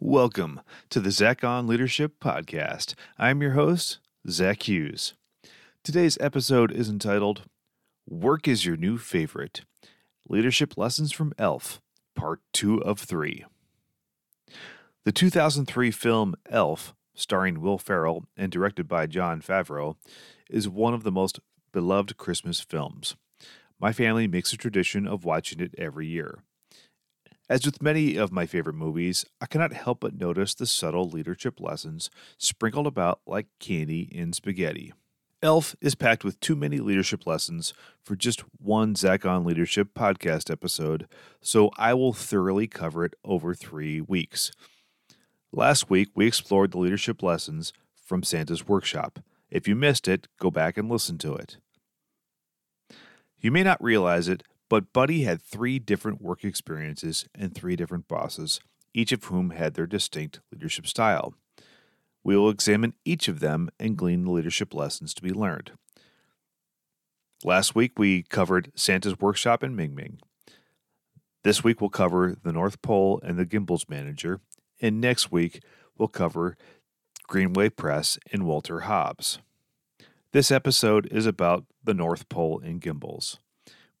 Welcome to the Zach on Leadership Podcast. I'm your host, Zach Hughes. Today's episode is entitled, Work is Your New Favorite, Leadership Lessons from Elf, Part 2 of 3. The 2003 film Elf, starring Will Ferrell and directed by Jon Favreau, is one of the most beloved Christmas films. My family makes a tradition of watching it every year. As with many of my favorite movies, I cannot help but notice the subtle leadership lessons sprinkled about like candy in spaghetti. Elf is packed with too many leadership lessons for just one Zach on Leadership podcast episode, so I will thoroughly cover it over 3 weeks. Last week, we explored the leadership lessons from Santa's workshop. If you missed it, go back and listen to it. You may not realize it, but Buddy had 3 different work experiences and 3 different bosses, each of whom had their distinct leadership style. We will examine each of them and glean the leadership lessons to be learned. Last week, we covered Santa's workshop and Ming Ming. This week, we'll cover the North Pole and the Gimbels manager. And next week, we'll cover Greenway Press and Walter Hobbs. This episode is about the North Pole and Gimbels.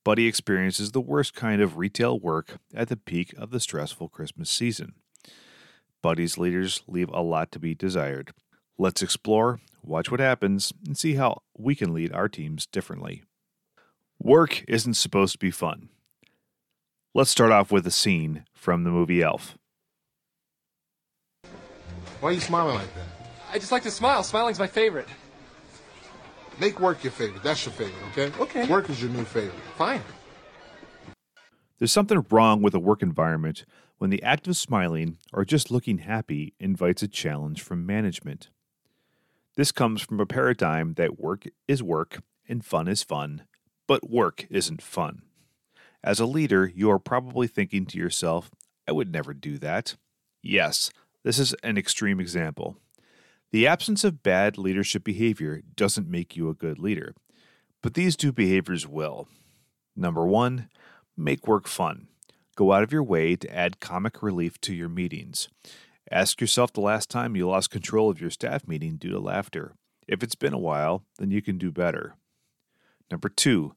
Buddy experiences the worst kind of retail work at the peak of the stressful Christmas season. Buddy's leaders leave a lot to be desired. Let's explore, watch what happens, and see how we can lead our teams differently. Work isn't supposed to be fun. Let's start off with a scene from the movie Elf. Why are you smiling like that? I just like to smile. Smiling's my favorite. Make work your favorite. That's your favorite, okay? Okay. Work is your new favorite. Fine. There's something wrong with a work environment when the act of smiling or just looking happy invites a challenge from management. This comes from a paradigm that work is work and fun is fun, but work isn't fun. As a leader, you are probably thinking to yourself, I would never do that. Yes, this is an extreme example. The absence of bad leadership behavior doesn't make you a good leader, but these 2 behaviors will. Number 1, make work fun. Go out of your way to add comic relief to your meetings. Ask yourself the last time you lost control of your staff meeting due to laughter. If it's been a while, then you can do better. Number 2,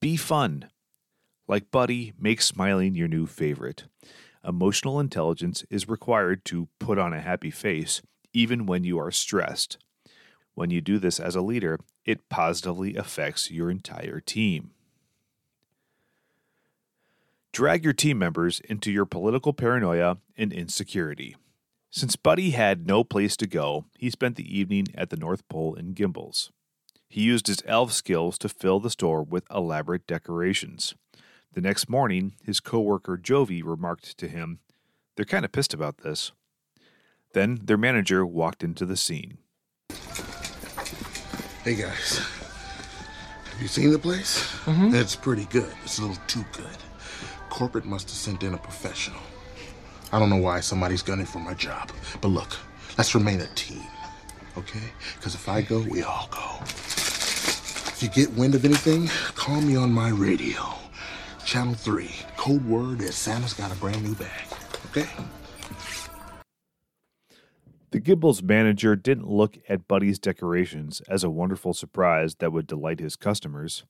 be fun. Like Buddy, make smiling your new favorite. Emotional intelligence is required to put on a happy face, even when you are stressed. When you do this as a leader, it positively affects your entire team. Drag your team members into your political paranoia and insecurity. Since Buddy had no place to go, he spent the evening at the North Pole in Gimbels. He used his elf skills to fill the store with elaborate decorations. The next morning, his coworker Jovie remarked to him, "They're kind of pissed about this." Then their manager walked into the scene. Hey guys, have you seen the place? Mm-hmm. It's pretty good. It's a little too good. Corporate must have sent in a professional. I don't know why somebody's gunning for my job. But look, let's remain a team, okay? Because if I go, we all go. If you get wind of anything, call me on my radio. Channel 3, code word is Santa's got a brand new bag, okay? The Gimbels manager didn't look at Buddy's decorations as a wonderful surprise that would delight his customers.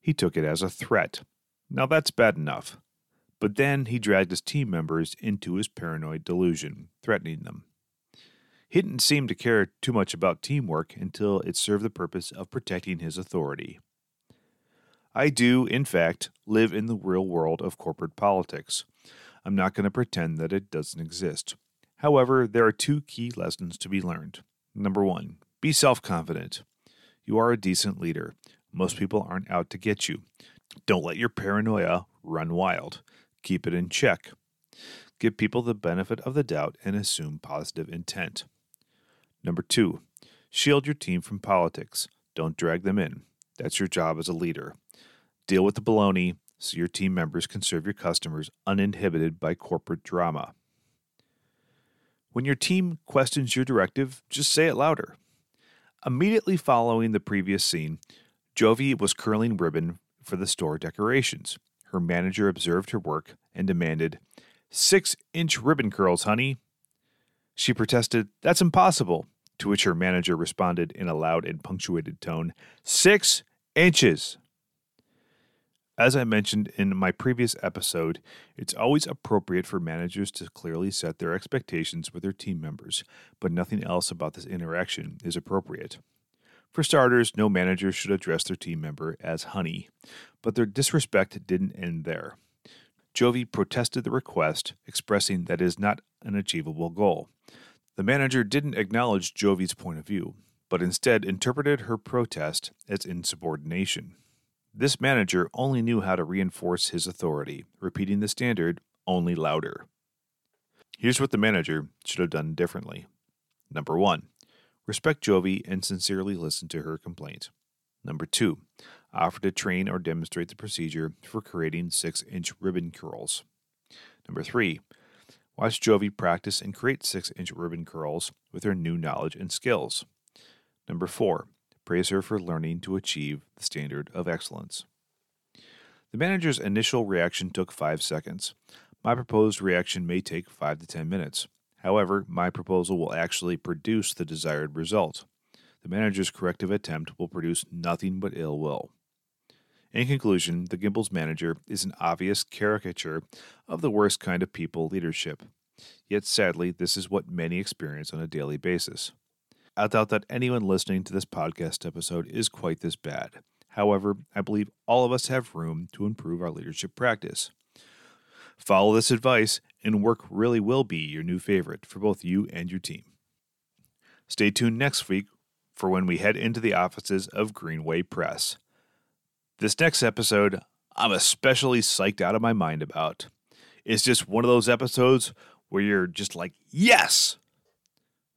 He took it as a threat. Now that's bad enough. But then he dragged his team members into his paranoid delusion, threatening them. He didn't seem to care too much about teamwork until it served the purpose of protecting his authority. I do, in fact, live in the real world of corporate politics. I'm not going to pretend that it doesn't exist. However, there are 2 key lessons to be learned. Number 1, be self-confident. You are a decent leader. Most people aren't out to get you. Don't let your paranoia run wild. Keep it in check. Give people the benefit of the doubt and assume positive intent. Number 2, shield your team from politics. Don't drag them in. That's your job as a leader. Deal with the baloney so your team members can serve your customers uninhibited by corporate drama. When your team questions your directive, just say it louder. Immediately following the previous scene, Jovie was curling ribbon for the store decorations. Her manager observed her work and demanded, 6-inch ribbon curls, honey. She protested, "That's impossible," to which her manager responded in a loud and punctuated tone, 6 inches. As I mentioned in my previous episode, it's always appropriate for managers to clearly set their expectations with their team members, but nothing else about this interaction is appropriate. For starters, no manager should address their team member as honey, but their disrespect didn't end there. Jovie protested the request, expressing that it is not an achievable goal. The manager didn't acknowledge Jovie's point of view, but instead interpreted her protest as insubordination. This manager only knew how to reinforce his authority, repeating the standard only louder. Here's what the manager should have done differently. Number 1, respect Jovie and sincerely listen to her complaint. Number 2, offer to train or demonstrate the procedure for creating 6-inch ribbon curls. Number 3, watch Jovie practice and create 6-inch ribbon curls with her new knowledge and skills. Number 4, praise her for learning to achieve the standard of excellence. The manager's initial reaction took 5 seconds. My proposed reaction may take 5 to 10 minutes. However, my proposal will actually produce the desired result. The manager's corrective attempt will produce nothing but ill will. In conclusion, the Gimbels manager is an obvious caricature of the worst kind of people leadership. Yet sadly, this is what many experience on a daily basis. I doubt that anyone listening to this podcast episode is quite this bad. However, I believe all of us have room to improve our leadership practice. Follow this advice, and work really will be your new favorite for both you and your team. Stay tuned next week for when we head into the offices of Greenway Press. This next episode, I'm especially psyched out of my mind about. It's just one of those episodes where you're just like, yes!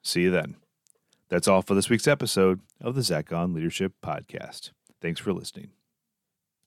See you then. That's all for this week's episode of the Zach on Leadership Podcast. Thanks for listening.